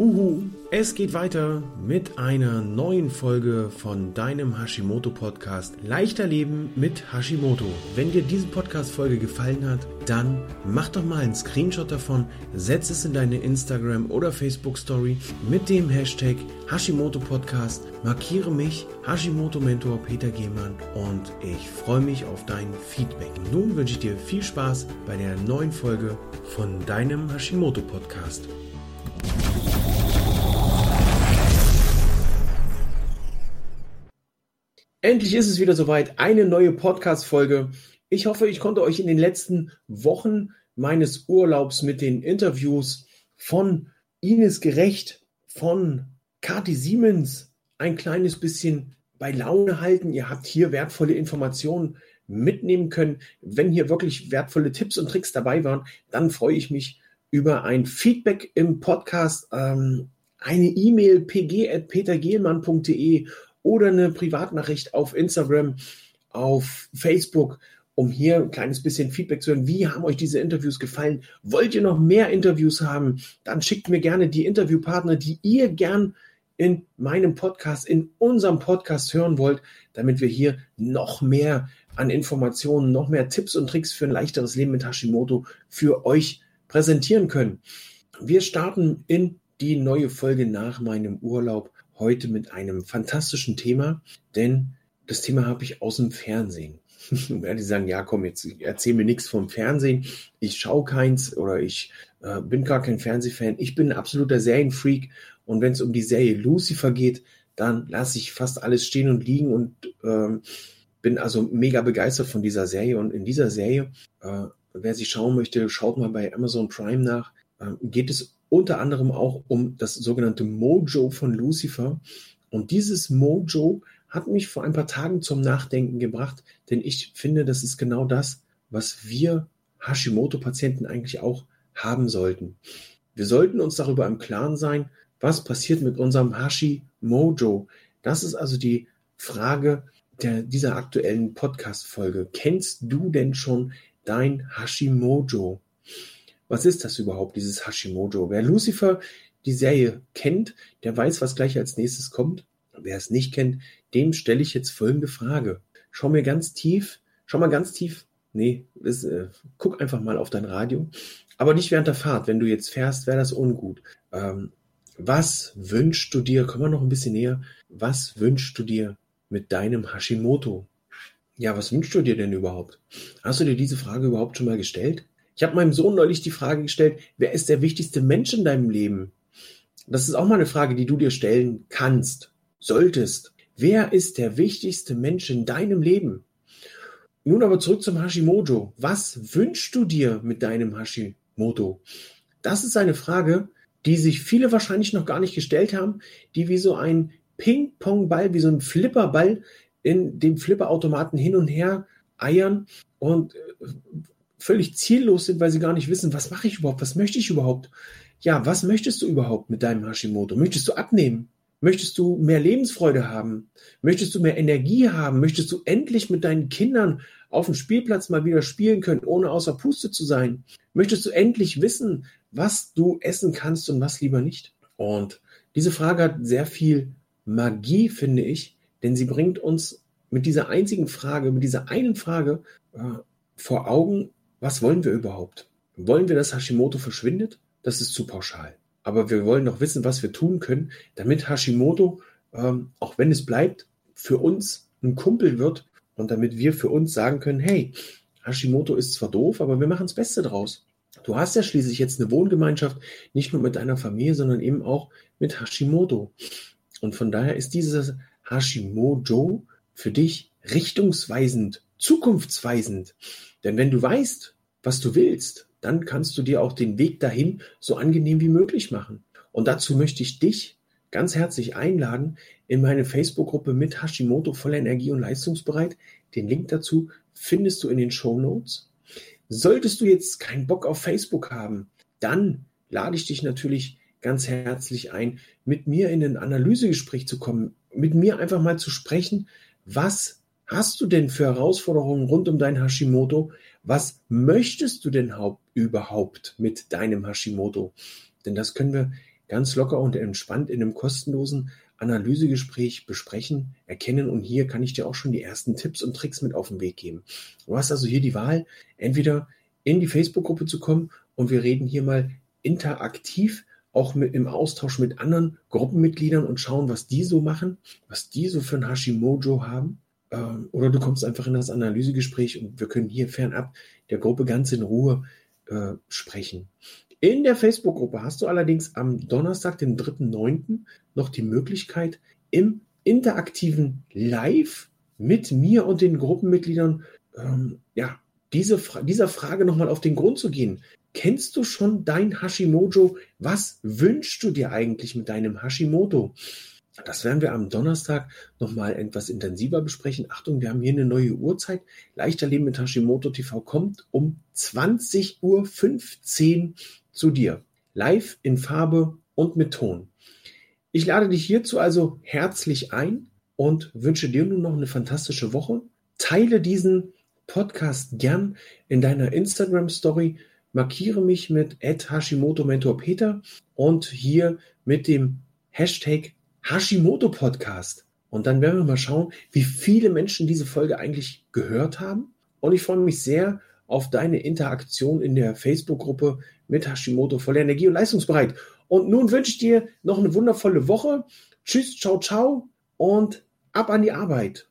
Uhu, es geht weiter mit einer neuen Folge von deinem Hashimoto-Podcast Leichter Leben mit Hashimoto. Wenn dir diese Podcast-Folge gefallen hat, dann mach doch mal einen Screenshot davon, setz es in deine Instagram- oder Facebook-Story mit dem Hashtag Hashimoto-Podcast, markiere mich, Hashimoto-Mentor Peter Gehlmann, und ich freue mich auf dein Feedback. Nun wünsche ich dir viel Spaß bei der neuen Folge von deinem Hashimoto-Podcast. Endlich ist es wieder soweit, eine neue Podcast-Folge. Ich hoffe, ich konnte euch in den letzten Wochen meines Urlaubs mit den Interviews von Ines Gerecht, von Kati Siemens ein kleines bisschen bei Laune halten. Ihr habt hier wertvolle Informationen mitnehmen können. Wenn hier wirklich wertvolle Tipps und Tricks dabei waren, dann freue ich mich über ein Feedback im Podcast, eine E-Mail pg@petergehlmann.de oder eine Privatnachricht auf Instagram, auf Facebook, um hier ein kleines bisschen Feedback zu hören. Wie haben euch diese Interviews gefallen? Wollt ihr noch mehr Interviews haben? Dann schickt mir gerne die Interviewpartner, die ihr gern in meinem Podcast, in unserem Podcast hören wollt, damit wir hier noch mehr an Informationen, noch mehr Tipps und Tricks für ein leichteres Leben mit Hashimoto für euch präsentieren können. Wir starten in die neue Folge nach meinem Urlaub. Heute mit einem fantastischen Thema, denn das Thema habe ich aus dem Fernsehen. Ja, die sagen, ja komm, jetzt erzähl mir nichts vom Fernsehen, ich schaue keins oder ich bin gar kein Fernsehfan, ich bin ein absoluter Serienfreak und wenn es um die Serie Lucifer geht, dann lasse ich fast alles stehen und liegen und bin also mega begeistert von dieser Serie. Und in dieser Serie, wer sie schauen möchte, schaut mal bei Amazon Prime nach, geht es unter anderem auch um das sogenannte Mojo von Lucifer. Und dieses Mojo hat mich vor ein paar Tagen zum Nachdenken gebracht, denn ich finde, das ist genau das, was wir Hashimoto-Patienten eigentlich auch haben sollten. Wir sollten uns darüber im Klaren sein, was passiert mit unserem Hashimojo. Das ist also die Frage dieser aktuellen Podcast-Folge. Kennst du denn schon dein Hashimojo? Was ist das überhaupt, dieses Hashimoto? Wer Lucifer, die Serie, kennt, der weiß, was gleich als nächstes kommt. Wer es nicht kennt, dem stelle ich jetzt folgende Frage. Guck einfach mal auf dein Radio. Aber nicht während der Fahrt. Wenn du jetzt fährst, wäre das ungut. Was wünschst du dir, komm mal noch ein bisschen näher, was wünschst du dir mit deinem Hashimoto? Ja, was wünschst du dir denn überhaupt? Hast du dir diese Frage überhaupt schon mal gestellt? Ich habe meinem Sohn neulich die Frage gestellt, wer ist der wichtigste Mensch in deinem Leben? Das ist auch mal eine Frage, die du dir stellen kannst, solltest. Wer ist der wichtigste Mensch in deinem Leben? Nun aber zurück zum Hashimoto. Was wünschst du dir mit deinem Hashimoto? Das ist eine Frage, die sich viele wahrscheinlich noch gar nicht gestellt haben, die wie so ein Ping-Pong-Ball, wie so ein Flipperball in dem Flipperautomaten hin und her eiern und völlig ziellos sind, weil sie gar nicht wissen, was mache ich überhaupt, was möchte ich überhaupt? Ja, was möchtest du überhaupt mit deinem Hashimoto? Möchtest du abnehmen? Möchtest du mehr Lebensfreude haben? Möchtest du mehr Energie haben? Möchtest du endlich mit deinen Kindern auf dem Spielplatz mal wieder spielen können, ohne außer Puste zu sein? Möchtest du endlich wissen, was du essen kannst und was lieber nicht? Und diese Frage hat sehr viel Magie, finde ich, denn sie bringt uns mit dieser einzigen Frage, mit dieser einen Frage vor Augen, was wollen wir überhaupt? Wollen wir, dass Hashimoto verschwindet? Das ist zu pauschal. Aber wir wollen doch wissen, was wir tun können, damit Hashimoto, auch wenn es bleibt, für uns ein Kumpel wird und damit wir für uns sagen können, hey, Hashimoto ist zwar doof, aber wir machen das Beste draus. Du hast ja schließlich jetzt eine Wohngemeinschaft, nicht nur mit deiner Familie, sondern eben auch mit Hashimoto. Und von daher ist dieses Hashimoto für dich richtungsweisend, zukunftsweisend. Denn wenn du weißt, was du willst, dann kannst du dir auch den Weg dahin so angenehm wie möglich machen. Und dazu möchte ich dich ganz herzlich einladen in meine Facebook-Gruppe mit Hashimoto voller Energie und leistungsbereit. Den Link dazu findest du in den Shownotes. Solltest du jetzt keinen Bock auf Facebook haben, dann lade ich dich natürlich ganz herzlich ein, mit mir in ein Analysegespräch zu kommen, mit mir einfach mal zu sprechen, was hast du denn für Herausforderungen rund um dein Hashimoto? Was möchtest du denn überhaupt mit deinem Hashimoto? Denn das können wir ganz locker und entspannt in einem kostenlosen Analysegespräch besprechen, erkennen, und hier kann ich dir auch schon die ersten Tipps und Tricks mit auf den Weg geben. Du hast also hier die Wahl, entweder in die Facebook-Gruppe zu kommen und wir reden hier mal interaktiv, auch mit, im Austausch mit anderen Gruppenmitgliedern, und schauen, was die so machen, was die so für ein Hashimoto haben. Oder du kommst einfach in das Analysegespräch und wir können hier fernab der Gruppe ganz in Ruhe sprechen. In der Facebook-Gruppe hast du allerdings am Donnerstag, den 3.9., noch die Möglichkeit, im interaktiven Live mit mir und den Gruppenmitgliedern dieser Frage nochmal auf den Grund zu gehen. Kennst du schon dein Hashimoto? Was wünschst du dir eigentlich mit deinem Hashimoto? Das werden wir am Donnerstag nochmal etwas intensiver besprechen. Achtung, wir haben hier eine neue Uhrzeit. Leichter Leben mit Hashimoto TV kommt um 20.15 Uhr zu dir. Live in Farbe und mit Ton. Ich lade dich hierzu also herzlich ein und wünsche dir nun noch eine fantastische Woche. Teile diesen Podcast gern in deiner Instagram-Story. Markiere mich mit @HashimotoMentorPeter und hier mit dem Hashtag Hashimoto-Podcast. Und dann werden wir mal schauen, wie viele Menschen diese Folge eigentlich gehört haben. Und ich freue mich sehr auf deine Interaktion in der Facebook-Gruppe mit Hashimoto, voller Energie und leistungsbereit. Und nun wünsche ich dir noch eine wundervolle Woche. Tschüss, ciao, ciao und ab an die Arbeit.